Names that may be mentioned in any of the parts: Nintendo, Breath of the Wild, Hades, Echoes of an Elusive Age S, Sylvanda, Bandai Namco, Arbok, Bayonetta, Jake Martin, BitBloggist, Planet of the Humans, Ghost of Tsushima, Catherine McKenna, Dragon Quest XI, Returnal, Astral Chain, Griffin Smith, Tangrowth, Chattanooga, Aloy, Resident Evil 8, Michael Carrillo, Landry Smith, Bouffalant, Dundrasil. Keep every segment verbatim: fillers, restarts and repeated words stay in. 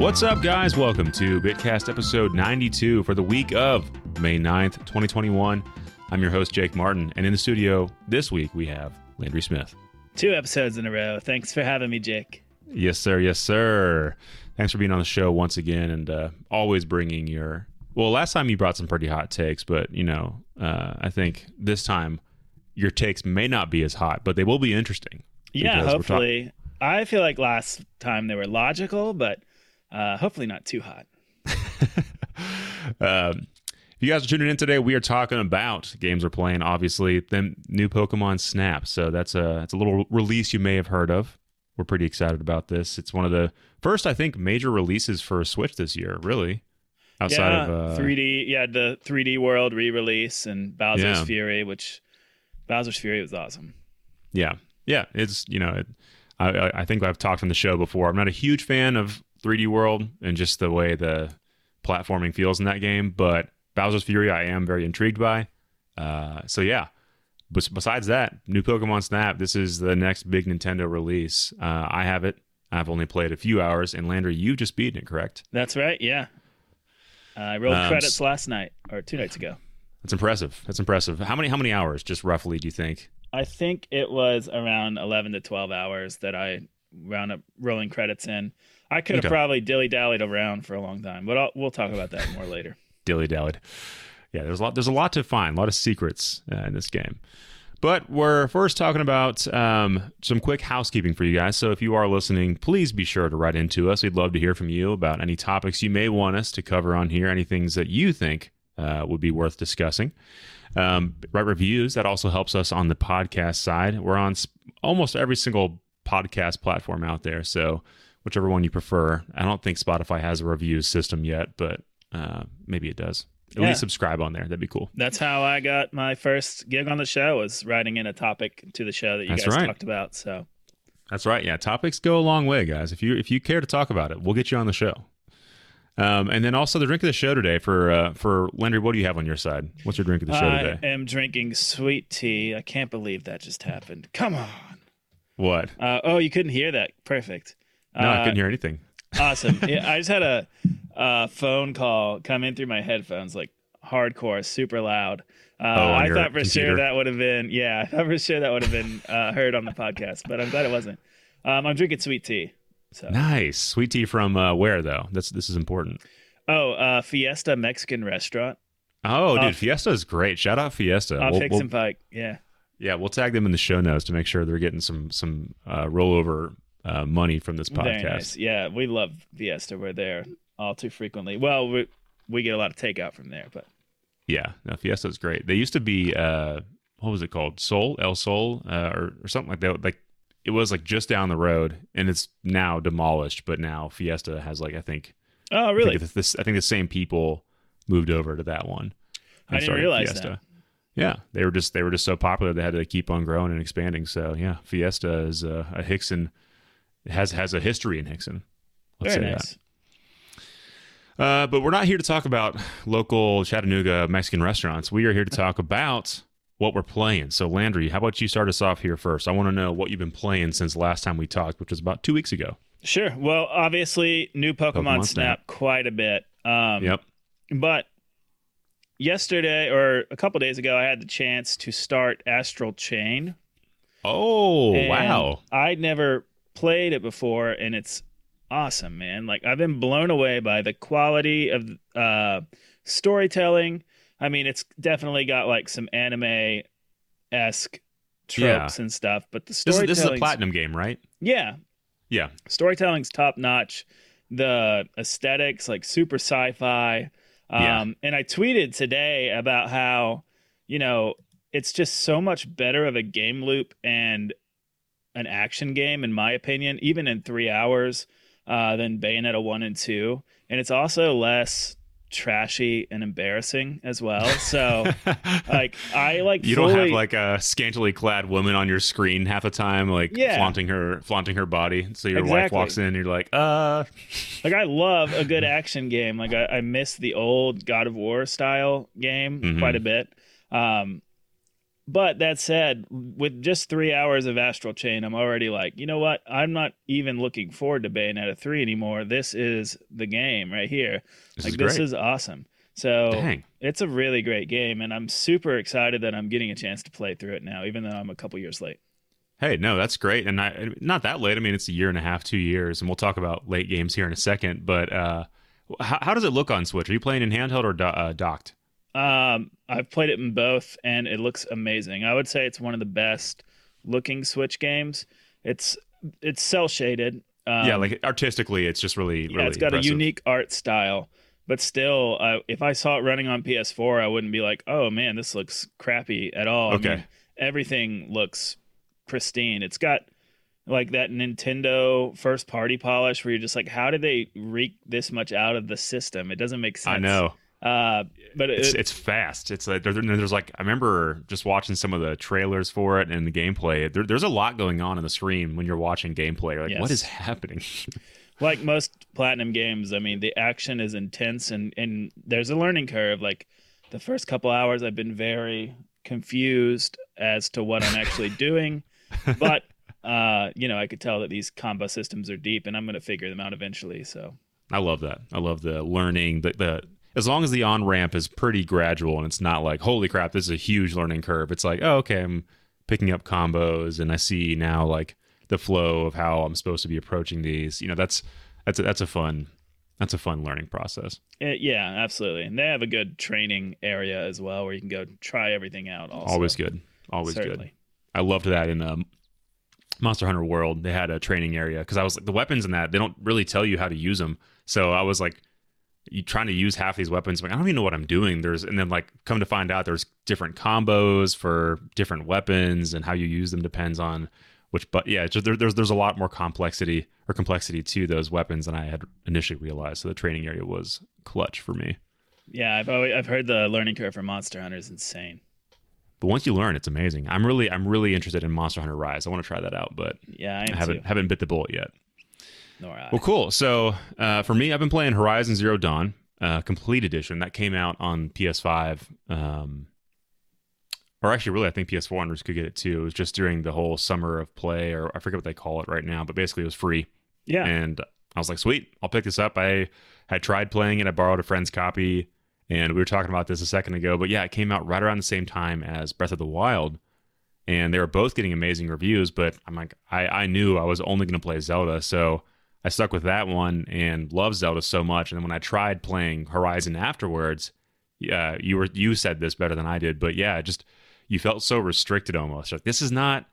What's up, guys? Welcome to Bitcast episode ninety-two for the week of May ninth, twenty twenty-one. I'm your host, Jake Martin, and in the studio this week we have Landry Smith. Two episodes in a row. Thanks for having me, Jake. Yes, sir. Yes, sir. Thanks for being on the show once again, and uh, always bringing your... Well, last time you brought some pretty hot takes, but, you know, uh, I think this time your takes may not be as hot, but they will be interesting. Yeah, hopefully. Talk- I feel like last time they were logical, but uh, hopefully not too hot. um, if you guys are tuning in today, we are talking about games we're playing, obviously, then new Pokemon Snap. So that's a, that's a little release you may have heard of. We're pretty excited about this. It's one of the first, I think, major releases for Switch this year, really. Outside yeah, of... Uh, three D, yeah, the three D World re-release and Bowser's yeah. Fury, which... Bowser's Fury was awesome. Yeah. Yeah, it's, you know... It, I, I think I've talked on the show before. I'm not a huge fan of three D World and just the way the platforming feels in that game, but Bowser's Fury I am very intrigued by. Uh, so yeah, but besides that, new Pokemon Snap, this is the next big Nintendo release. Uh, I have it. I've only played a few hours, and Landry, you've just beaten it, correct? That's right, yeah. Uh, I rolled um, credits last night, or two nights ago. That's impressive. That's impressive. How many, how many hours, just roughly, do you think? I think it was around eleven to twelve hours that I wound up rolling credits in. I could have okay. probably dilly-dallied around for a long time, but I'll, we'll talk about that more later. Dilly-dallied. Yeah, there's a lot There's a lot to find, a lot of secrets uh, in this game. But we're first talking about um, some quick housekeeping for you guys. So if you are listening, please be sure to write into us. We'd love to hear from you about any topics you may want us to cover on here, any things that you think uh, would be worth discussing. Um, write reviews. That also helps us on the podcast side. We're on sp- almost every single podcast platform out there, so whichever one you prefer. I don't think Spotify has a review system yet, but uh, maybe it does. At yeah. least subscribe on there. That'd be cool. That's how I got my first gig on the show, was writing in a topic to the show that you that's guys right. talked about. So that's right. Yeah, topics go a long way, guys. If you if you care to talk about it, we'll get you on the show. Um, and then also the drink of the show today for uh, for Landry. What do you have on your side? What's your drink of the show I today? I am drinking sweet tea. I can't believe that just happened. Come on. What? Uh, oh, you couldn't hear that. Perfect. No, uh, I couldn't hear anything. Awesome. Yeah, I just had a, a phone call come in through my headphones, like hardcore, super loud. Uh, oh, I thought for computer. sure that would have been yeah. I thought for sure that would have been uh, heard on the podcast, but I'm glad it wasn't. Um, I'm drinking sweet tea. So. Nice. Sweet tea from uh, where, though? That's This is important. Oh, uh, Fiesta Mexican Restaurant. Oh, dude, uh, Fiesta is great. Shout out Fiesta. I'll we'll, fix we'll, and Pike, yeah. Yeah, we'll tag them in the show notes to make sure they're getting some some uh, rollover uh, money from this podcast. Very nice. Yeah, we love Fiesta. We're there all too frequently. Well, we, we get a lot of takeout from there. But yeah, no, Fiesta is great. They used to be, uh, what was it called? Sol? El Sol? Uh, or, or something like that. Like, it was like just down the road, and it's now demolished. But now Fiesta has like I think. Oh really? I think, this, I think the same people moved over to that one. I didn't realize Fiesta. that. Yeah, they were just they were just so popular they had to keep on growing and expanding. So yeah, Fiesta is a, a Hickson has has a history in Hickson. Let's Very say nice. That. Uh, but we're not here to talk about local Chattanooga Mexican restaurants. We are here to talk about what we're playing. So Landry, how about you start us off here first? I want to know what you've been playing since last time we talked, which was about two weeks ago. Sure. Well, obviously, new Pokemon, Pokemon Snap, Snap quite a bit. Um, yep. But yesterday or a couple days ago, I had the chance to start Astral Chain. Oh, wow. I'd never played it before, and it's awesome, man. Like, I've been blown away by the quality of uh, storytelling. I mean, it's definitely got like some anime-esque tropes yeah. and stuff, but the storytelling. This, this is a Platinum game, right? Yeah. Yeah. Storytelling's top-notch. The aesthetics, like super sci-fi. Um, yeah. And I tweeted today about how, you know, it's just so much better of a game loop and an action game, in my opinion, even in three hours, uh, than Bayonetta one and two. And it's also less trashy and embarrassing as well, so like I like you fully... don't have like a scantily clad woman on your screen half the time, like yeah. flaunting her flaunting her body, so your exactly. wife walks in and you're like uh like I love a good action game. Like I, I miss the old God of War style game mm-hmm. quite a bit, um But that said, with just three hours of Astral Chain, I'm already like, you know what? I'm not even looking forward to Bayonetta three anymore. This is the game right here. This like is this great. Is awesome. So Dang. It's a really great game, and I'm super excited that I'm getting a chance to play through it now, even though I'm a couple years late. Hey, no, that's great. And I, not that late. I mean, it's a year and a half, two years, and we'll talk about late games here in a second. But uh, how, how does it look on Switch? Are you playing in handheld or do- uh, docked? Um, I've played it in both, and it looks amazing. I would say it's one of the best looking Switch games. It's it's cell shaded. Um, yeah, like artistically, it's just really, yeah, really it's got impressive. A unique art style. But still, uh, if I saw it running on P S four, I wouldn't be like, oh, man, this looks crappy at all. Okay. I mean, everything looks pristine. It's got like that Nintendo first party polish where you're just like, how did they wreak this much out of the system? It doesn't make sense. I know. Uh, but it, it's, it's fast. It's like, there, there's like, I remember just watching some of the trailers for it and the gameplay. There, there's a lot going on on the screen when you're watching gameplay. You're like, yes. What is happening? Like most Platinum games, I mean, the action is intense, and, and there's a learning curve. Like, the first couple hours, I've been very confused as to what I'm actually doing. But, uh, you know, I could tell that these combo systems are deep, and I'm going to figure them out eventually. So I love that. I love the learning. The, the As long as the on-ramp is pretty gradual, and it's not like, holy crap, this is a huge learning curve. It's like, oh, okay, I'm picking up combos, and I see now, like, the flow of how I'm supposed to be approaching these, you know, that's, that's, a, that's a fun, that's a fun learning process. It, yeah, absolutely. And they have a good training area as well, where you can go try everything out. Also. Always good. Always Certainly. Good. I loved that in um, Monster Hunter World, they had a training area. Cause I was like, the weapons in that, they don't really tell you how to use them. So I was like, you trying to use half these weapons. Like, I don't even know what I'm doing. There's, and then like, come to find out there's different combos for different weapons, and how you use them depends on, Which, but yeah, it's just, there, there's there's a lot more complexity or complexity to those weapons than I had initially realized. So the training area was clutch for me. Yeah, I've always, I've heard the learning curve for Monster Hunter is insane. But once you learn, it's amazing. I'm really I'm really interested in Monster Hunter Rise. I want to try that out, but yeah, I, I haven't too. haven't bit the bullet yet. Nor I. Well, cool. So uh, for me, I've been playing Horizon Zero Dawn, uh, Complete Edition. That came out on P S five. Um, Or actually, really, I think P S four owners could get it too. It was just during the whole summer of play, or I forget what they call it right now, but basically it was free. Yeah. And I was like, sweet, I'll pick this up. I had tried playing it. I borrowed a friend's copy, and we were talking about this a second ago. But yeah, it came out right around the same time as Breath of the Wild, and they were both getting amazing reviews. But I'm like, I, I knew I was only going to play Zelda, so I stuck with that one and loved Zelda so much. And then when I tried playing Horizon afterwards, yeah, you were you said this better than I did, but yeah, just... You felt so restricted almost. Like, this is not,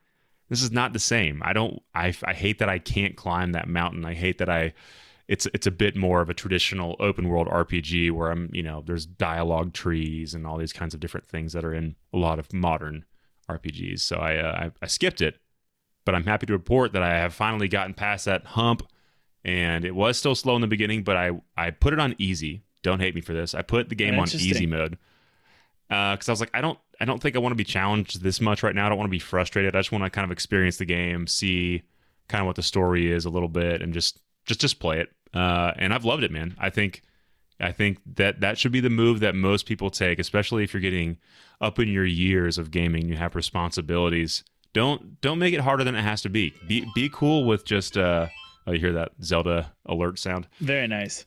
this is not the same. I don't, I, I hate that I can't climb that mountain. I hate that I, it's, it's a bit more of a traditional open world R P G where I'm, you know, there's dialogue trees and all these kinds of different things that are in a lot of modern R P Gs. So I, uh, I, I skipped it, but I'm happy to report that I have finally gotten past that hump, and it was still slow in the beginning, but I, I put it on easy. Don't hate me for this. I put the game on easy mode. Uh, cause I was like, I don't, I don't think I want to be challenged this much right now. I don't want to be frustrated. I just want to kind of experience the game, see kind of what the story is a little bit, and just, just, just play it. Uh, and I've loved it, man. I think, I think that that should be the move that most people take, especially if you're getting up in your years of gaming, you have responsibilities. Don't, don't make it harder than it has to be. Be, be cool with just, uh, oh, you hear that Zelda alert sound? Very nice.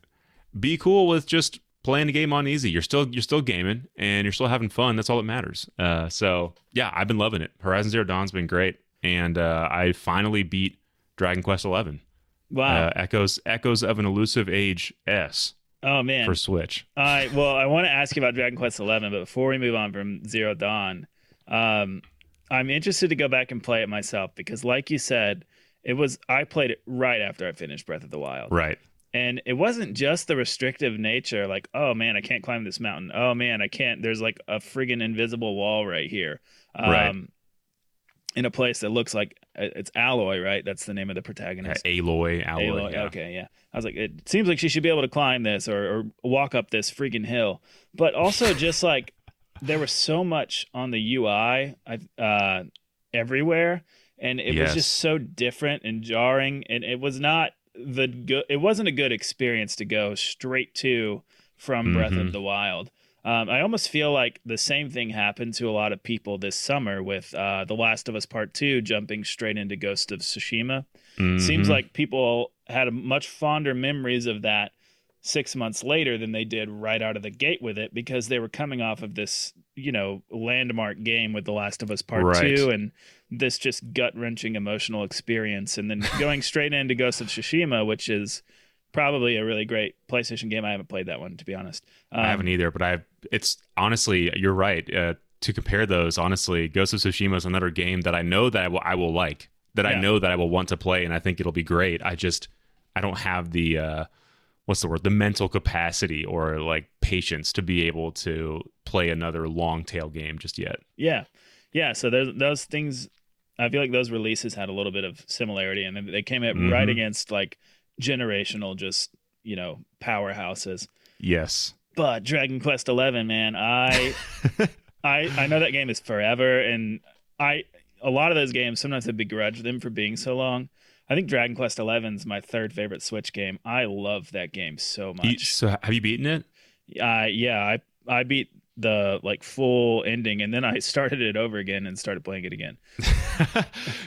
Be cool with just playing the game on easy. You're still you're still gaming, and you're still having fun. That's all that matters. Uh, so yeah, I've been loving it. Horizon Zero Dawn's been great, and uh, I finally beat Dragon Quest eleven. Wow! Uh, Echoes Echoes of an Elusive Age S. Oh man! For Switch. I uh, well, I want to ask you about Dragon Quest eleven, but before we move on from Zero Dawn, um, I'm interested to go back and play it myself, because, like you said, it was I played it right after I finished Breath of the Wild. Right. And it wasn't just the restrictive nature, like, oh, man, I can't climb this mountain. Oh, man, I can't. There's like a friggin' invisible wall right here. Um, right. In a place that looks like it's Aloy, right? That's the name of the protagonist. Yeah, Aloy. Aloy. Aloy. Yeah. Okay, yeah. I was like, it seems like she should be able to climb this or, or walk up this friggin' hill. But also just like there was so much on the U I uh, everywhere. And it yes. was just so different and jarring. And it was not. The go- it wasn't a good experience to go straight to from Breath mm-hmm. of the Wild. Um, I almost feel like the same thing happened to a lot of people this summer with uh, The Last of Us Part Two jumping straight into Ghost of Tsushima. Mm-hmm. Seems like people had a much fonder memories of that six months later than they did right out of the gate with it, because they were coming off of this, you know, landmark game with The Last of Us Part right. Two and this just gut-wrenching emotional experience, and then going straight into Ghost of Tsushima, which is probably a really great PlayStation game. I haven't played that one, to be honest. Um, I haven't either, but I've. It's honestly, you're right. Uh, to compare those, honestly, Ghost of Tsushima is another game that I know that I will, I will like, that yeah. I know that I will want to play, and I think it'll be great. I just, I don't have the, uh, what's the word, the mental capacity or like patience to be able to play another long tail game just yet. Yeah, yeah. So there's those things. I feel like those releases had a little bit of similarity, and they came up mm-hmm. right against like generational, just, you know, powerhouses. Yes. But Dragon Quest eleven, man, I, I, I know that game is forever, and I, a lot of those games, sometimes I begrudge them for being so long. I think Dragon Quest eleven is my third favorite Switch game. I love that game so much. You, so have you beaten it? Uh, yeah, I, I beat the like full ending, and then I started it over again and started playing it again.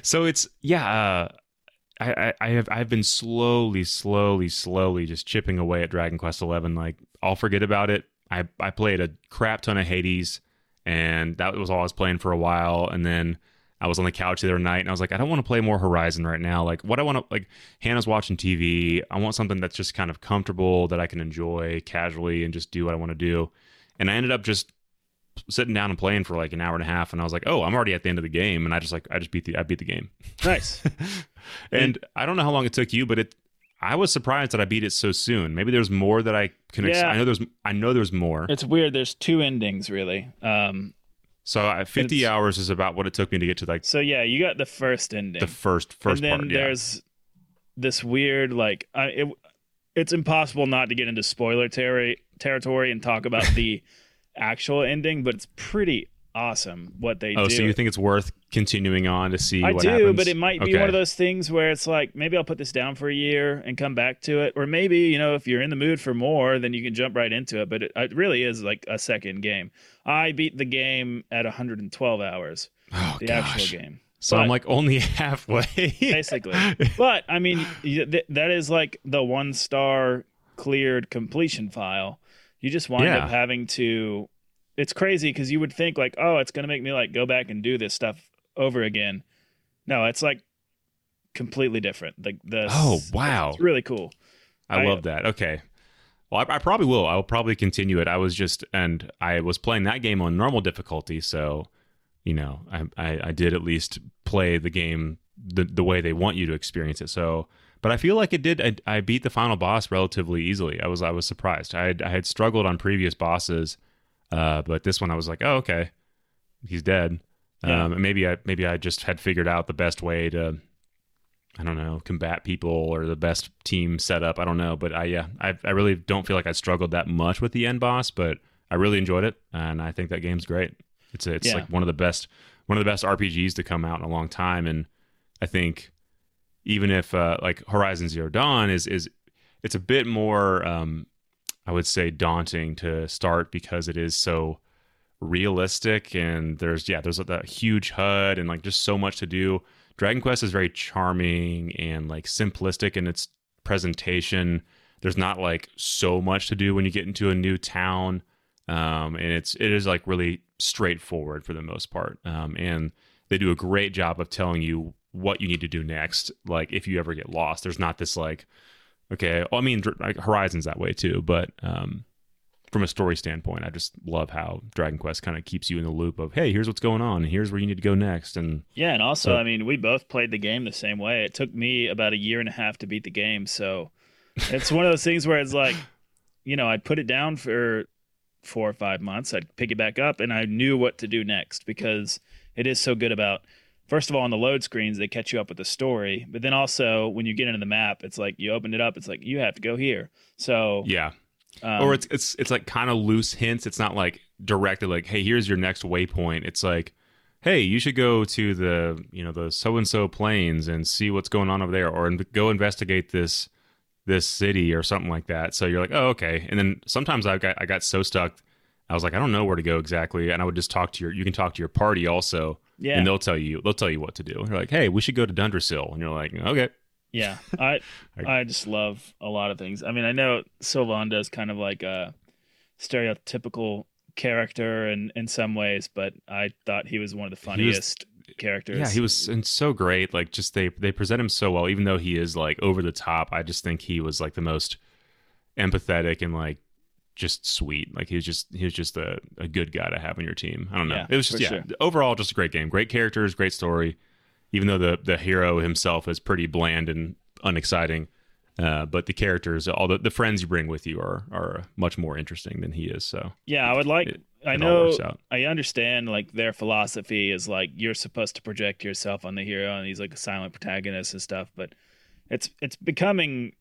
So it's, yeah, uh, I, I have I've been slowly, slowly, slowly just chipping away at Dragon Quest eleven. Like, I'll forget about it. I, I played a crap ton of Hades, and that was all I was playing for a while. And then I was on the couch the other night, and I was like, I don't want to play more Horizon right now. Like, what I want to, like, Hannah's watching T V. I want something that's just kind of comfortable that I can enjoy casually and just do what I want to do. And I ended up just sitting down and playing for like an hour and a half, and I was like, oh, I'm already at the end of the game, and I just like I just beat the I beat the game. Nice. And I don't know how long it took you, but it I was surprised that I beat it so soon. Maybe there's more that I can. Ex- yeah. I know there's I know there's more. It's weird. There's two endings really. Um, so I, fifty hours is about what it took me to get to like. So yeah, you got the first ending. The first first and then part. There's yeah. this weird like I, it. It's impossible not to get into spoiler ter- territory and talk about the actual ending, but it's pretty awesome what they oh, do. Oh, so you think it's worth continuing on to see I what do, happens? I do, but it might be okay. one of those things where it's like, maybe I'll put this down for a year and come back to it. Or maybe, you know, if you're in the mood for more, then you can jump right into it. But it, it really is like a second game. I beat the game at one hundred twelve hours. Oh, the gosh. actual game. So but I'm like only halfway. Basically. But, I mean, that is like the one-star cleared completion file. You just wind yeah. up having to... It's crazy because you would think like, oh, it's going to make me like go back and do this stuff over again. No, it's like completely different. Like the Oh, wow. It's really cool. I, I love uh, that. Okay. Well, I, I probably will. I'll probably continue it. I was just... And I was playing that game on normal difficulty, so... You know, I, I I did at least play the game the, the way they want you to experience it. So, but I feel like it did. I, I beat the final boss relatively easily. I was I was surprised. I had, I had struggled on previous bosses, uh, but this one I was like, oh okay, he's dead. Yeah. Um, and maybe I maybe I just had figured out the best way to, I don't know, combat people or the best team setup. I don't know, but I yeah, I I really don't feel like I struggled that much with the end boss, but I really enjoyed it, and I think that game's great. It's it's yeah. like one of the best one of the best R P Gs to come out in a long time, and I think even if uh, like Horizon Zero Dawn is is it's a bit more um, I would say daunting to start because it is so realistic, and there's yeah there's that huge H U D and like just so much to do. Dragon Quest is very charming and like simplistic in its presentation. There's not like so much to do when you get into a new town. Um, and it's, it is like really straightforward for the most part. Um, and they do a great job of telling you what you need to do next. Like if you ever get lost, there's not this like, okay, well, I mean, like Horizon's that way too. But, um, from a story standpoint, I just love how Dragon Quest kind of keeps you in the loop of, hey, here's what's going on. And here's where you need to go next. And yeah. And also, so, I mean, we both played the game the same way. It took me about a year and a half to beat the game. So it's one of those things where it's like, you know, I'd put it down for four or five months, I'd pick it back up, and I knew what to do next because it is so good about, first of all, on the load screens, they catch you up with the story. But then also when you get into the map, it's like you opened it up, it's like you have to go here. So yeah. Um, or it's it's it's like kind of loose hints. It's not like directly like, hey, here's your next waypoint. It's like, hey, you should go to the, you know, the so-and-so plains and see what's going on over there, or go investigate this this city or something like that. So you're like, oh, okay. And then sometimes I got I got so stuck I was like, I don't know where to go exactly. And I would just talk to your, you can talk to your party also. Yeah. And they'll tell you, they'll tell you what to do. And they're like, hey, we should go to Dundrasil. And you're like, okay. Yeah. I, I just love a lot of things. I mean, I know Sylvanda is kind of like a stereotypical character in, in some ways, but I thought he was one of the funniest was, characters. Yeah. He was and so great. Like just, they, they present him so well, even though he is like over the top. I just think he was like the most empathetic and like, just sweet. Like he was just he was just a, a good guy to have on your team. I don't know. Yeah, it was just yeah. Sure. Overall, just a great game. Great characters, great story. Even though the the hero himself is pretty bland and unexciting, uh, but the characters, all the, the friends you bring with you are are much more interesting than he is. So yeah, I would like. It, I it know. I understand. Like their philosophy is like you're supposed to project yourself on the hero, and he's like a silent protagonist and stuff. But it's it's becoming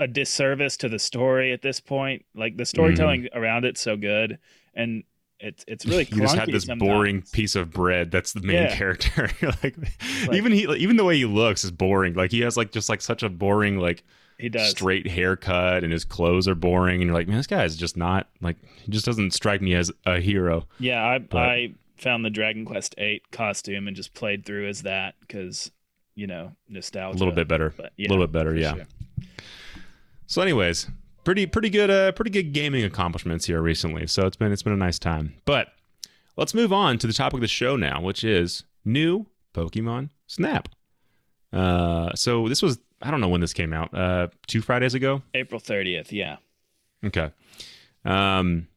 a disservice to the story at this point. Like the storytelling mm. around it's so good, and it's it's really you just had this sometimes. Boring piece of bread that's the main yeah. character. like, like even he like, even the way he looks is boring. Like he has like just like such a boring like he does straight haircut, and his clothes are boring, and you're like, man, this guy is just not like he just doesn't strike me as a hero. Yeah, I but, I found the Dragon Quest eight costume and just played through as that because you know nostalgia. A little bit better. But, yeah, a little bit better. Yeah. Sure. So, anyways, pretty pretty good uh, pretty good gaming accomplishments here recently. So it's been it's been a nice time. But let's move on to the topic of the show now, which is new Pokemon Snap. Uh, so this was I don't know when this came out. Uh, two Fridays ago, April thirtieth. Yeah. Okay. Um,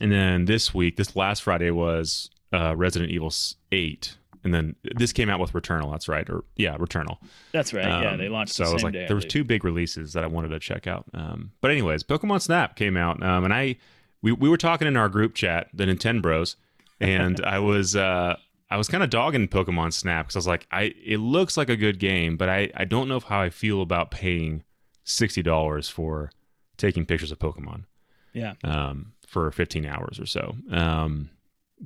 and then this week, this last Friday was uh, Resident Evil eight. And then this came out with Returnal. That's right. Or yeah, Returnal. That's right. Um, yeah, they launched the so same I was like, day, there was two big releases that I wanted to check out. Um, but anyways, Pokemon Snap came out. Um, and I we, we were talking in our group chat, the Nintendo Bros, and I was uh, I was kind of dogging Pokemon Snap because I was like, I it looks like a good game, but I, I don't know how I feel about paying sixty dollars for taking pictures of Pokemon. Yeah. Um, for fifteen hours or so. Um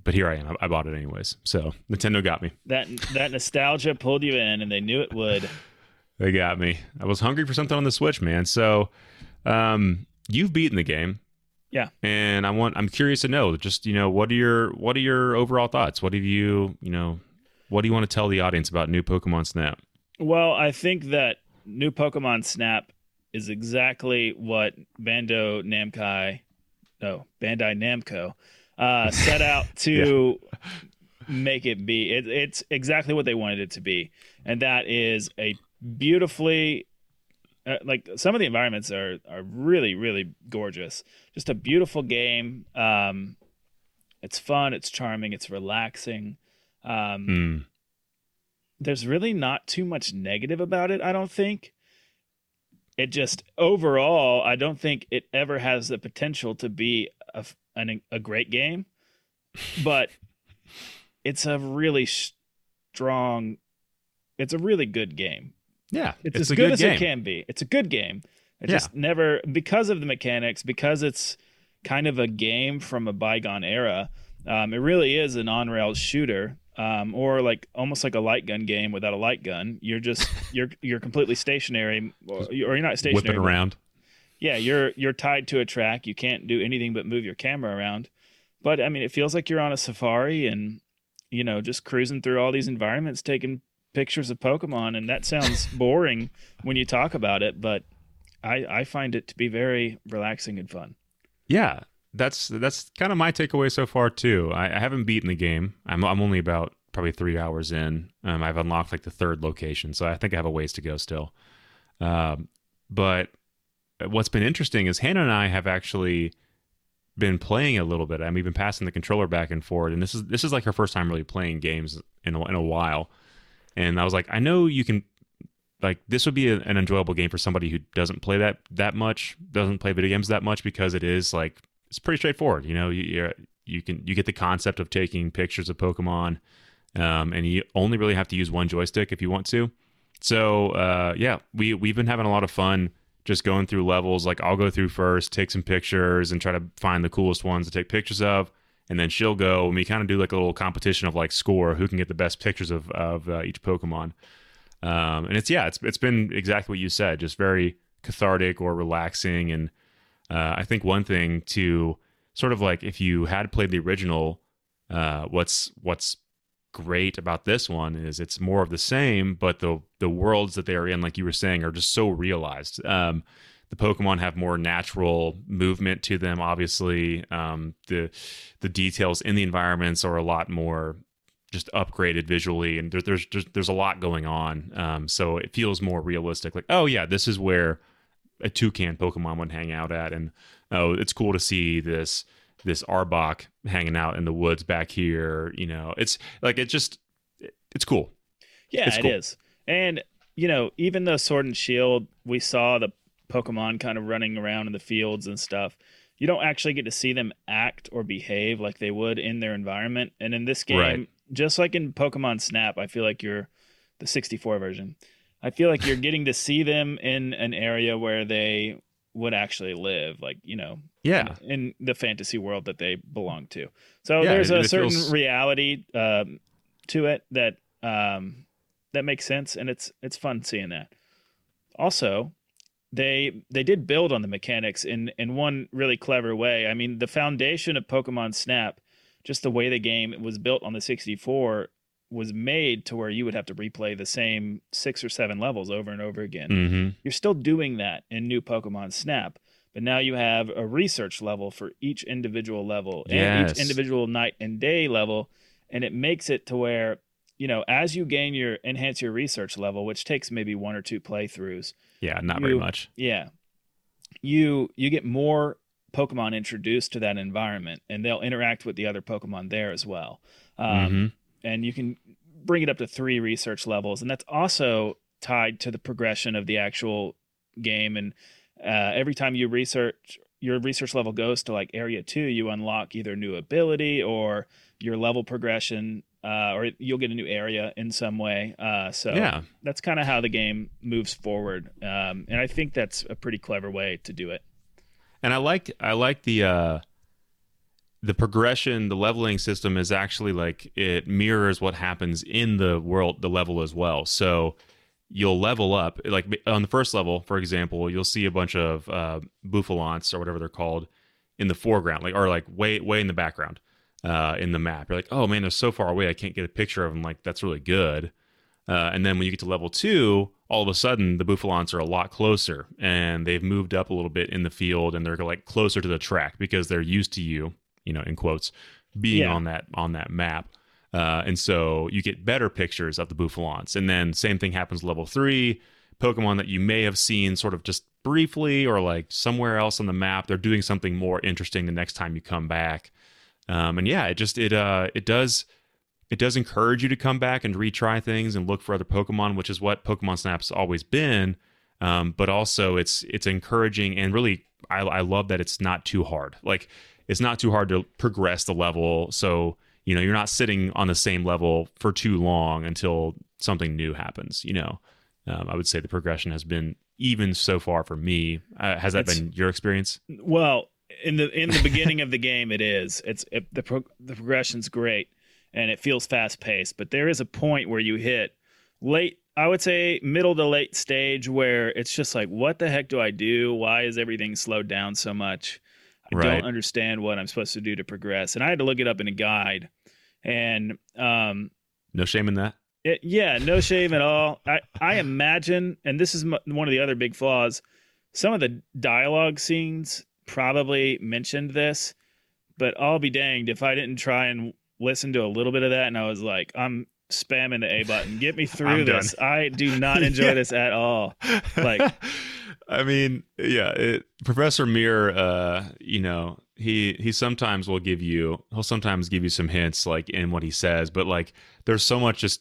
But here I am. I bought it anyways. So Nintendo got me. That that nostalgia pulled you in, and they knew it would. They got me. I was hungry for something on the Switch, man. So um, you've beaten the game. Yeah. And I want. I'm curious to know. Just you know, what are your what are your overall thoughts? What have you you know? What do you want to tell the audience about new Pokemon Snap? Well, I think that new Pokemon Snap is exactly what Bandai Namco. No, Bandai Namco. Uh, set out to yeah. make it be. It, it's exactly what they wanted it to be, and that is a beautifully, uh, like some of the environments are are really really gorgeous. Just a beautiful game. Um, it's fun. It's charming. It's relaxing. Um, mm. There's really not too much negative about it, I don't think. It just overall, I don't think it ever has the potential to be a An, a great game, but it's a really strong, it's a really good game. Yeah, it's, it's as good as game. It can be. It's a good game. It yeah. just never, because of the mechanics, because it's kind of a game from a bygone era, um, it really is an on-rails shooter, um, or like almost like a light gun game without a light gun. You're just, you're you're completely stationary, or, or you're not stationary. Whipping around. Yeah, you're you're tied to a track. You can't do anything but move your camera around. But I mean, it feels like you're on a safari and, you know, just cruising through all these environments, taking pictures of Pokemon. And that sounds boring when you talk about it, but I I find it to be very relaxing and fun. Yeah, that's that's kind of my takeaway so far too. I, I haven't beaten the game. I'm I'm only about probably three hours in. Um, I've unlocked like the third location, so I think I have a ways to go still. Um, but what's been interesting is Hannah and I have actually been playing a little bit. I mean, we've been passing the controller back and forth, and this is this is like her first time really playing games in a, in a while. And I was like, I know you can, like, this would be a, an enjoyable game for somebody who doesn't play that that much, doesn't play video games that much, because it is like it's pretty straightforward. You know, you you're, you can you get the concept of taking pictures of Pokemon, um, and you only really have to use one joystick if you want to. So uh, yeah, we we've been having a lot of fun. Just going through levels, like I'll go through first, take some pictures, and try to find the coolest ones to take pictures of, and then she'll go, and we kind of do like a little competition of like score, who can get the best pictures of of uh, each Pokemon. Um, and it's yeah, it's it's been exactly what you said, just very cathartic or relaxing. And uh, I think one thing to sort of like if you had played the original, uh, what's what's great about this one is it's more of the same, but the the worlds that they are in, like you were saying, are just so realized. Um, the Pokemon have more natural movement to them. Obviously, um, the the details in the environments are a lot more just upgraded visually, and there, there's just there's a lot going on. Um, so it feels more realistic. Like, oh yeah, this is where a toucan Pokemon would hang out at, and oh, it's cool to see this this Arbok hanging out in the woods back here. You know, it's like it just it's cool. Yeah, it's cool. It is. And you know, even though Sword and Shield, we saw the Pokemon kind of running around in the fields and stuff, you don't actually get to see them act or behave like they would in their environment. And in this game, right, just like in Pokemon Snap, I feel like you're the sixty-four version. I feel like you're getting to see them in an area where they would actually live, like, you know, yeah, in, in the fantasy world that they belong to. So yeah, there's a certain feels... reality um, to it that um, that makes sense, and it's it's fun seeing that. Also, they they did build on the mechanics in in one really clever way. I mean, the foundation of Pokemon Snap, just the way the game was built on the sixty-four, was made to where you would have to replay the same six or seven levels over and over again. Mm-hmm. You're still doing that in new Pokemon Snap, but now you have a research level for each individual level and yes. each individual night and day level, and it makes it to where, you know, as you gain your enhance your research level, which takes maybe one or two playthroughs. Yeah, not you, very much. Yeah. You you get more Pokemon introduced to that environment, and they'll interact with the other Pokemon there as well. Um, mm-hmm. And you can bring it up to three research levels, and that's also tied to the progression of the actual game. And uh, every time you research, your research level goes to like area two, you unlock either new ability or your level progression, uh, or you'll get a new area in some way. Uh, so yeah. that's kind of how the game moves forward. Um, and I think that's a pretty clever way to do it. And I like, I like the, uh, the progression, the leveling system is actually like it mirrors what happens in the world, the level as well. So you'll level up, like on the first level, for example, you'll see a bunch of uh, Bouffalants or whatever they're called in the foreground, like or like way, way in the background. Uh, in the map, you're like, oh man, they're so far away, I can't get a picture of them. Like, that's really good. Uh, and then when you get to level two, all of a sudden the Bouffalants are a lot closer, and they've moved up a little bit in the field, and they're like closer to the track because they're used to you, you know, in quotes, being yeah. on that on that map. Uh, and so you get better pictures of the Bouffalants. And then same thing happens level three. Pokemon that you may have seen sort of just briefly or like somewhere else on the map, they're doing something more interesting the next time you come back. Um, and yeah, it just, it, uh, it does, it does encourage you to come back and retry things and look for other Pokemon, which is what Pokemon Snap's always been. Um, but also it's, it's encouraging, and really, I, I love that it's not too hard. Like, it's not too hard to progress the level. So, you know, you're not sitting on the same level for too long until something new happens. You know, um, I would say the progression has been even so far for me. Uh, has that it's, been your experience? Well, In the in the beginning of the game, it is. It's it, the pro, the progression's great, and it feels fast paced. But there is a point where you hit late, I would say middle to late stage, where it's just like, what the heck do I do? Why is everything slowed down so much? I right. don't understand what I'm supposed to do to progress. And I had to look it up in a guide. And um, no shame in that. It, yeah, no shame at all. I I imagine, and this is m- one of the other big flaws. Some of the dialogue scenes probably mentioned this, but I'll be danged if I didn't try and listen to a little bit of that, and I was like, I'm spamming the A button, get me through this. Done. I do not enjoy yeah. this at all. Like, I mean, yeah, it, Professor Mir, uh, you know, he he sometimes will give you, he'll sometimes give you some hints like in what he says, but like there's so much just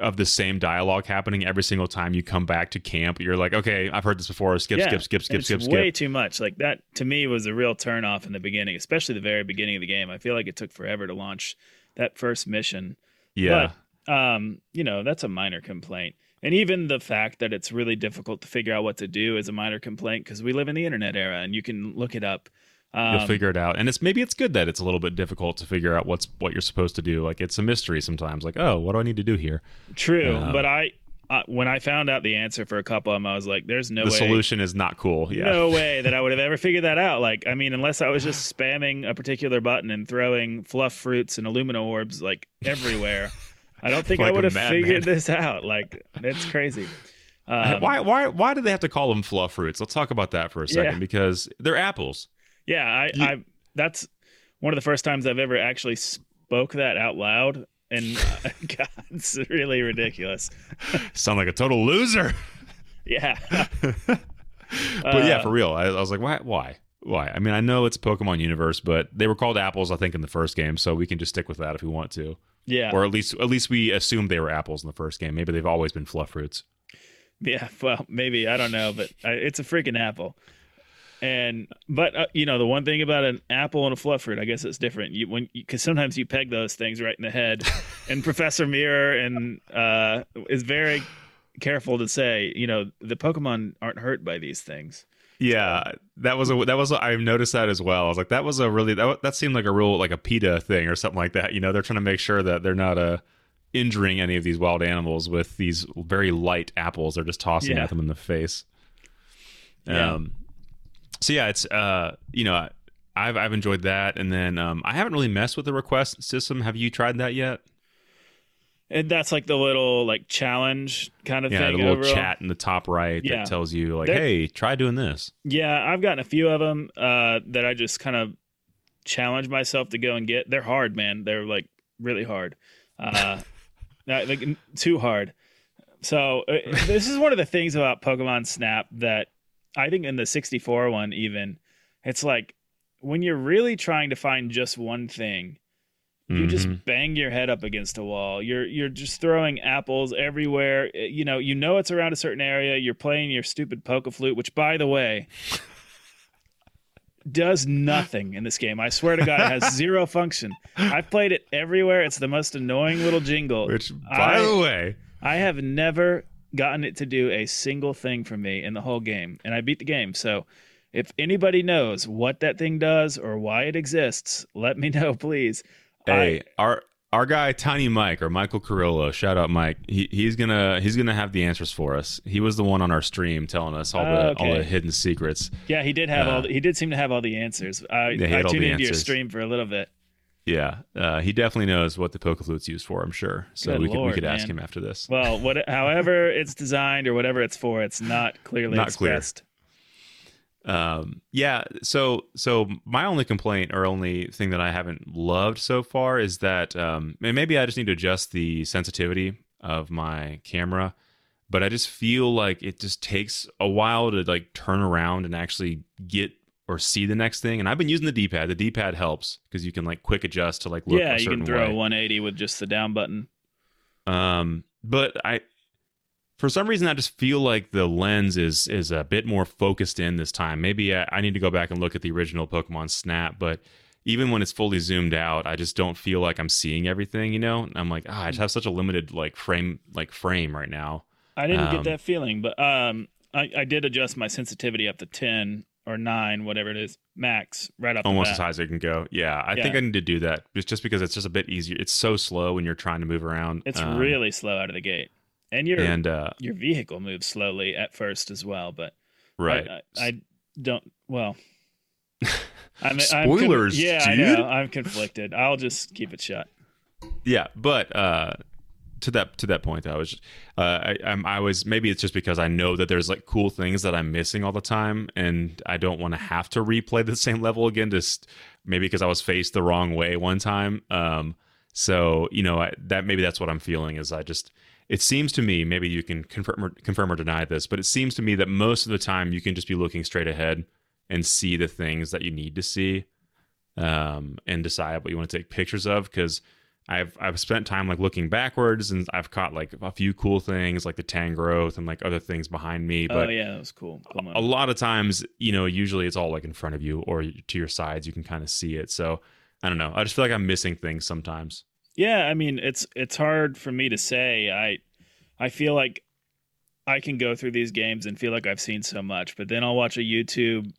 of the same dialogue happening every single time you come back to camp. You're like, okay, I've heard this before. Skip, yeah. skip, skip, skip, it's skip, skip. Way too much. Like, that to me was a real turnoff in the beginning, especially the very beginning of the game. I feel like it took forever to launch that first mission. Yeah. But, um, you know, that's a minor complaint. And even the fact that it's really difficult to figure out what to do is a minor complaint, because we live in the internet era and you can look it up. Um, You'll figure it out. And it's maybe it's good that it's a little bit difficult to figure out what's what you're supposed to do. Like, it's a mystery sometimes. Like, oh, what do I need to do here? True. Um, but I Uh, when I found out the answer for a couple of them, I was like, there's no the way. The solution is not cool. Yeah. No way that I would have ever figured that out. Like, I mean, unless I was just spamming a particular button and throwing fluff fruits and alumina orbs like everywhere, I don't think like I would have figured man. this out. Like, it's crazy. Um, why why why do they have to call them fluff fruits? Let's talk about that for a second, yeah. because they're apples. Yeah, I, you, I that's one of the first times I've ever actually spoke that out loud. And uh, God, it's really ridiculous. Sound like a total loser. Yeah. But uh, yeah, for real. I, I was like, why? Why? Why? I mean, I know it's Pokemon universe, but they were called apples, I think, in the first game. So we can just stick with that if we want to. Yeah. Or at least at least we assumed they were apples in the first game. Maybe they've always been fluff fruits. Yeah. Well, maybe. I don't know. But I, it's a freaking apple. And but uh, you know, the one thing about an apple and a fluff fruit, I guess it's different. You when because sometimes you peg those things right in the head, and Professor Mirror and uh, is very careful to say, you know, the Pokemon aren't hurt by these things. Yeah, that was a that was a, I noticed that as well. I was like, that was a really that that seemed like a real like a PETA thing or something like that. You know, they're trying to make sure that they're not uh, injuring any of these wild animals with these very light apples they're just tossing yeah. at them in the face. Um, yeah. So yeah, it's uh, you know, I've I've enjoyed that, and then um, I haven't really messed with the request system. Have you tried that yet? And that's like the little like challenge kind of yeah, thing. Yeah, the little overall. chat in the top right yeah. that tells you like, They're, hey, try doing this. Yeah, I've gotten a few of them uh, that I just kind of challenge myself to go and get. They're hard, man. They're like really hard, uh, not, like too hard. So uh, this is one of the things about Pokemon Snap that. I think in the sixty-four one, even it's like when you're really trying to find just one thing, you mm-hmm. just bang your head up against a wall. You're, you're just throwing apples everywhere. You know, you know, it's around a certain area. You're playing your stupid poke flute, which by the way, does nothing in this game. I swear to God, it has zero function. I've played it everywhere. It's the most annoying little jingle, which by I, the way, I have never gotten it to do a single thing for me in the whole game, and I beat the game. So if anybody knows what that thing does or why it exists, let me know, please. Hey, I, our our guy Tiny Mike or Michael Carrillo, shout out Mike, he, he's gonna he's gonna have the answers for us. He was the one on our stream telling us all the okay. all the hidden secrets. Yeah, he did have uh, all the, he did seem to have all the answers. I, yeah, I tuned into your stream for a little bit. Yeah, uh, he definitely knows what the poke flute's used for, I'm sure. So Good we could, Lord, we could ask man. him after this. Well, what, however it's designed or whatever it's for, it's not clearly not expressed. Clear. Um, yeah, so so my only complaint or only thing that I haven't loved so far is that, um, and maybe I just need to adjust the sensitivity of my camera, but I just feel like it just takes a while to like turn around and actually get or see the next thing. And I've been using the D-pad. The D-pad helps because you can like quick adjust to like look yeah, a certain way. Yeah, you can throw way. one eighty with just the down button. Um, but I, for some reason, I just feel like the lens is is a bit more focused in this time. Maybe I, I need to go back and look at the original Pokemon Snap, but even when it's fully zoomed out, I just don't feel like I'm seeing everything, you know? And I'm like, ah, I just have such a limited like frame like frame right now. I didn't um, get that feeling, but um, I, I did adjust my sensitivity up to ten or nine, whatever it is, max, right up almost the as high as it can go. Yeah, I yeah. think I need to do that just, just because it's just a bit easier. It's so slow when you're trying to move around. It's um, really slow out of the gate. And your and, uh, your vehicle moves slowly at first as well, but right. I, I, I don't, well. I'm, Spoilers, I'm, yeah, dude. I know, I'm conflicted. I'll just keep it shut. Yeah, but uh, to that to that point, I was, uh, I, I'm, I was maybe it's just because I know that there's like cool things that I'm missing all the time, and I don't want to have to replay the same level again. Just maybe because I was faced the wrong way one time. Um, so you know I, that maybe that's what I'm feeling is I just. It seems to me maybe you can confirm or, confirm or deny this, but it seems to me that most of the time you can just be looking straight ahead and see the things that you need to see, um, and decide what you want to take pictures of because. I've I've spent time like looking backwards and I've caught like a few cool things like the Tangrowth and like other things behind me. But oh yeah, that was cool. cool a, a lot of times, you know, usually it's all like in front of you or to your sides. You can kind of see it. So I don't know. I just feel like I'm missing things sometimes. Yeah, I mean, it's it's hard for me to say. I I feel like I can go through these games and feel like I've seen so much, but then I'll watch a YouTube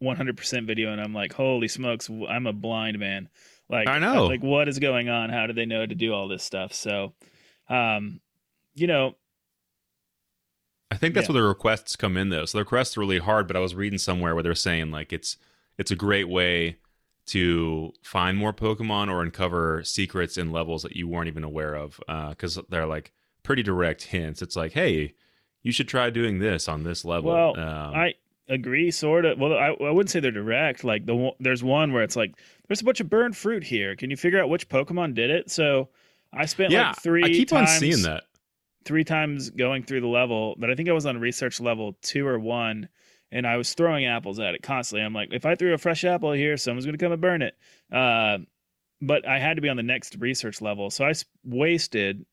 one hundred percent video and I'm like, holy smokes, I'm a blind man. Like, I know. Like, what is going on? How do they know to do all this stuff? So, um, you know, I think that's yeah. where the requests come in, though. So the requests are really hard, but I was reading somewhere where they're saying like it's it's a great way to find more Pokemon or uncover secrets in levels that you weren't even aware of, because uh, they're like pretty direct hints. It's like, hey, you should try doing this on this level. Well, um, I agree, sort of. Well, I, I wouldn't say they're direct. Like the there's one where it's like, there's a bunch of burned fruit here. Can you figure out which Pokemon did it? So I spent yeah, like three. I keep times, on seeing that. Three times going through the level, but I think I was on research level two or one, and I was throwing apples at it constantly. I'm like, if I threw a fresh apple here, someone's going to come and burn it. Uh, but I had to be on the next research level, so I wasted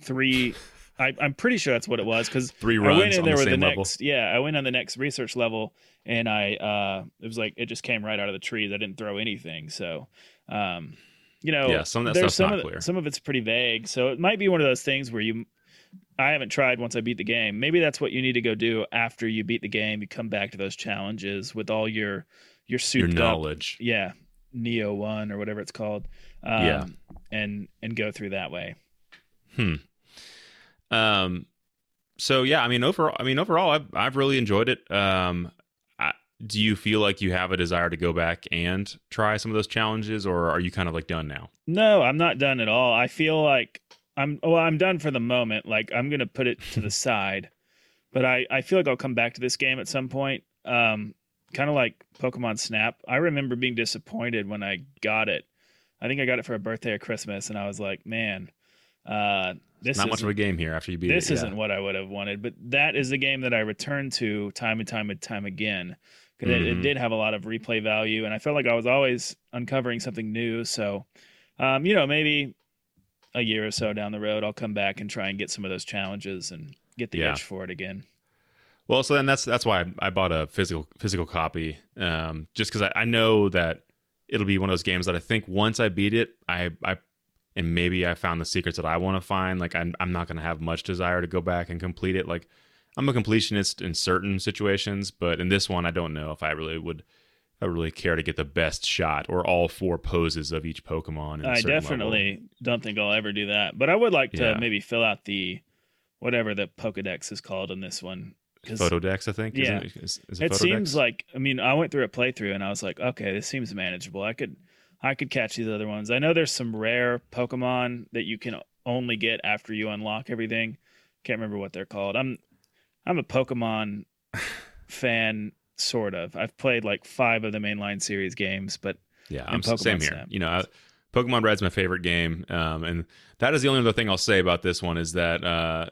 three. I, I'm pretty sure that's what it was, because three runs I went in on there the with same the next, level. Yeah, I went on the next research level, and I uh, it was like it just came right out of the trees. I didn't throw anything, so um, you know, yeah, some of that stuff's some not of, clear. Some of it's pretty vague, so it might be one of those things where you. I haven't tried once I beat the game. Maybe that's what you need to go do after you beat the game. You come back to those challenges with all your your souped your knowledge. Up, yeah, Neo One or whatever it's called. Um, yeah, and and go through that way. Hmm. Um. So yeah, I mean overall, I mean overall, I've I've really enjoyed it. Um. I, do you feel like you have a desire to go back and try some of those challenges, or are you kind of like done now? No, I'm not done at all. I feel like. I'm well, I'm done for the moment. Like I'm going to put it to the side, but I, I feel like I'll come back to this game at some point. Um, kind of like Pokemon Snap. I remember being disappointed when I got it. I think I got it for a birthday or Christmas. And I was like, man, uh, this is not much of a game here after you beat it. This isn't what I would have wanted, but that is the game that I returned to time and time and time again. Cause mm-hmm. it, it did have a lot of replay value. And I felt like I was always uncovering something new. So, um, you know, maybe, a year or so down the road, I'll come back and try and get some of those challenges and get the yeah. itch for it again. Well, so then that's that's why I, I bought a physical physical copy, um, just because I, I know that it'll be one of those games that I think once I beat it, I, I and maybe I found the secrets that I want to find. Like I'm I'm not going to have much desire to go back and complete it. Like I'm a completionist in certain situations, but in this one, I don't know if I really would. I really care to get the best shot or all four poses of each Pokemon. In I definitely level. Don't think I'll ever do that, but I would like to yeah. maybe fill out the whatever the Pokedex is called on this one. Photodex, I think. Yeah, isn't it? Is, is it, it seems like. I mean, I went through a playthrough and I was like, okay, this seems manageable. I could, I could catch these other ones. I know there's some rare Pokemon that you can only get after you unlock everything. Can't remember what they're called. I'm, I'm a Pokemon fan. Sort of. I've played like five of the mainline series games, but yeah, I'm Pokemon same here. Snap. You know, I, Pokemon Red's my favorite game, um, and that is the only other thing I'll say about this one is that uh,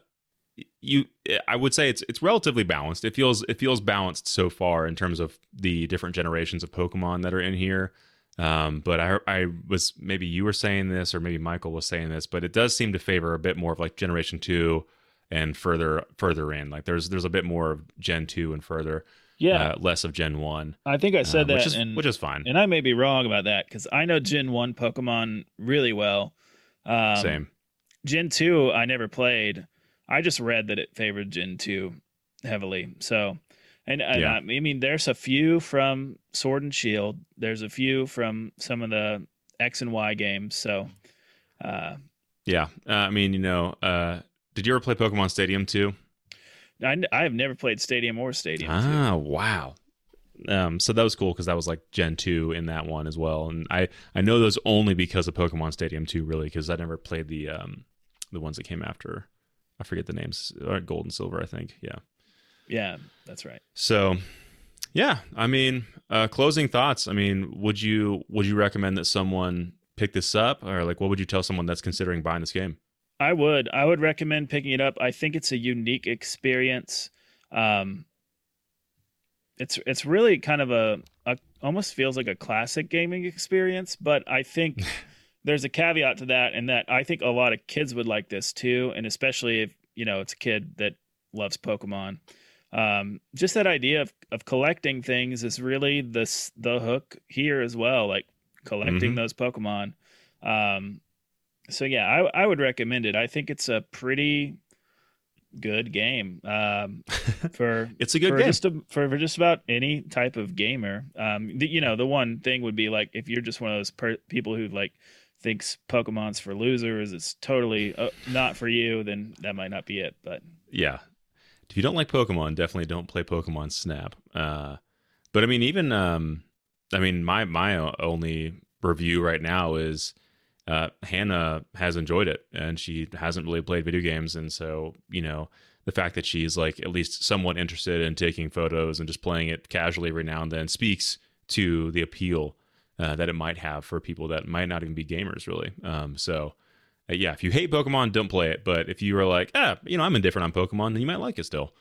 you, I would say it's it's relatively balanced. It feels it feels balanced so far in terms of the different generations of Pokemon that are in here. Um, but I I was maybe you were saying this, or maybe Michael was saying this, but it does seem to favor a bit more of like Generation Two and further further in. Like there's there's a bit more of Gen Two and further. Yeah, uh, less of Gen one. I think I said uh, that, which is, and, which is fine. And I may be wrong about that because I know Gen one Pokemon really well. Um, Same. Gen two, I never played. I just read that it favored Gen two heavily. So, and, and yeah. I, I mean, there's a few from Sword and Shield. There's a few from some of the X and Y games. So, uh, yeah. Uh, I mean, you know, uh, did you ever play Pokemon Stadium two? I, I have never played Stadium or Stadium two. Ah, wow. Um, so that was cool because that was like Gen two in that one as well. And I, I know those only because of Pokemon Stadium two, really, because I never played the um the ones that came after. I forget the names. Gold and Silver, I think. Yeah. Yeah, that's right. So, yeah. I mean, uh, closing thoughts. I mean, would you would you recommend that someone pick this up? Or like, what would you tell someone that's considering buying this game? I would. I would recommend picking it up. I think it's a unique experience. Um, it's it's really kind of a, a almost feels like a classic gaming experience, but I think there's a caveat to that, and that I think a lot of kids would like this too, and especially if you know it's a kid that loves Pokemon. Um, just that idea of, of collecting things is really this the hook here as well, like collecting mm-hmm. those Pokemon. Um, So, yeah, I, I would recommend it. I think it's a pretty good game um, for it's a good for game just a, for, for just about any type of gamer. Um, the, you know, the one thing would be like if you're just one of those per- people who like thinks Pokemon's for losers, it's totally uh, not for you, then that might not be it. But yeah, if you don't like Pokemon, definitely don't play Pokemon Snap. Uh, but I mean, even um, I mean, my my only review right now is uh, Hannah has enjoyed it, and she hasn't really played video games, and so you know, the fact that she's like at least somewhat interested in taking photos and just playing it casually every now and then speaks to the appeal uh, that it might have for people that might not even be gamers, really. Um, so. Yeah, if you hate Pokemon, don't play it. But if you are like, ah, you know, I'm indifferent on Pokemon, then you might like it still.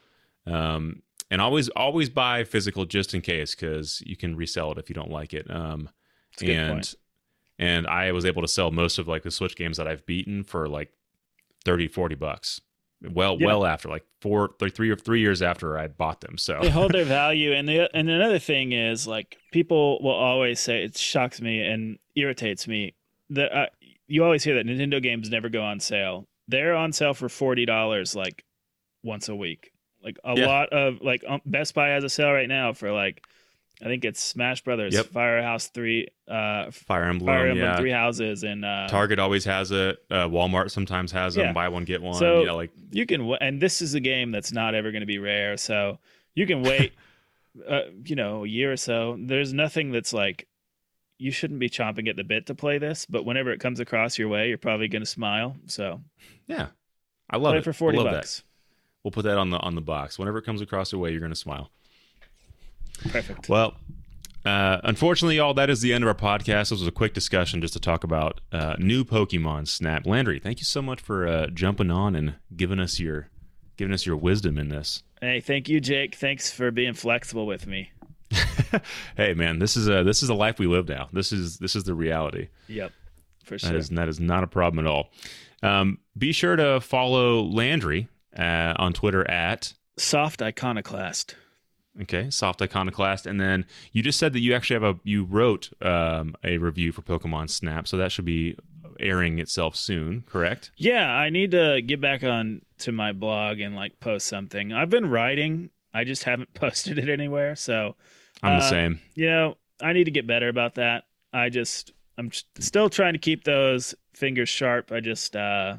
Um, and always, always buy physical just in case, because you can resell it if you don't like it. Um, That's a good and point. And I was able to sell most of like the Switch games that I've beaten for like thirty, forty bucks. Well, yeah. well after like four, like three or three years after I bought them. So they hold their value. And the and another thing is like people will always say it shocks me and irritates me that. I, You always hear that Nintendo games never go on sale. They're on sale for forty dollars like once a week. Like a yeah. lot of like um, Best Buy has a sale right now for like, I think it's Smash Brothers, yep. Firehouse three, uh, Fire Emblem, Fire Emblem yeah. Three Houses, and uh, Target always has it. Uh, Walmart sometimes has them. Yeah. Buy one get one. So you know, like you can, w- and this is a game that's not ever going to be rare, so you can wait, uh, you know, a year or so. There's nothing that's like. You shouldn't be chomping at the bit to play this, but whenever it comes across your way, you're probably going to smile. So, yeah, I love it. Play it for forty bucks. That. We'll put that on the on the box. Whenever it comes across your way, you're going to smile. Perfect. Well, uh, unfortunately, all that is the end of our podcast. This was a quick discussion just to talk about uh, new Pokemon Snap. Landry, thank you so much for uh, jumping on and giving us your giving us your wisdom in this. Hey, thank you, Jake. Thanks for being flexible with me. Hey man, this is a this is a life we live now. This is this is the reality. Yep, for sure. That is, that is not a problem at all. Um, be sure to follow Landry uh, on Twitter at Soft Iconoclast. Okay, Soft Iconoclast, and then you just said that you actually have a you wrote um, a review for Pokemon Snap, so that should be airing itself soon, correct? Yeah, I need to get back on to my blog and like post something. I've been writing, I just haven't posted it anywhere, so. I'm the uh, same. You know, I need to get better about that. I just, I'm still trying to keep those fingers sharp. I just, uh,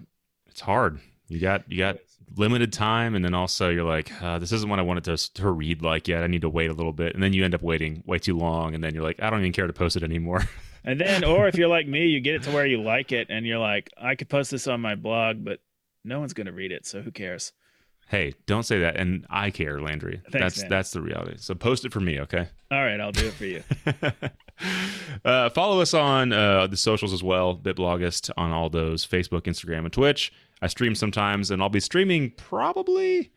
it's hard. You got, you got limited time. And then also you're like, uh, this isn't what I wanted to, to read like yet. I need to wait a little bit. And then you end up waiting way too long. And then you're like, I don't even care to post it anymore. And then, or if you're like me, you get it to where you like it. And you're like, I could post this on my blog, but no one's going to read it. So who cares? Hey, don't say that. And I care, Landry. Thanks, that's man. That's the reality. So post it for me, okay? All right, I'll do it for you. uh, follow us on uh, the socials as well, BitBloggist, on all those, Facebook, Instagram, and Twitch. I stream sometimes, and I'll be streaming probably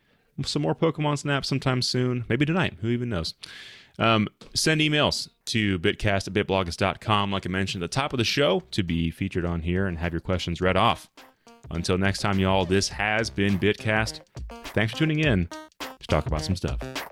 some more Pokemon Snap sometime soon. Maybe tonight. Who even knows? Um, send emails to bitcast at bitbloggist dot com, like I mentioned at the top of the show, to be featured on here and have your questions read off. Until next time, y'all, this has been BitCast. Thanks for tuning in. Let's talk about some stuff.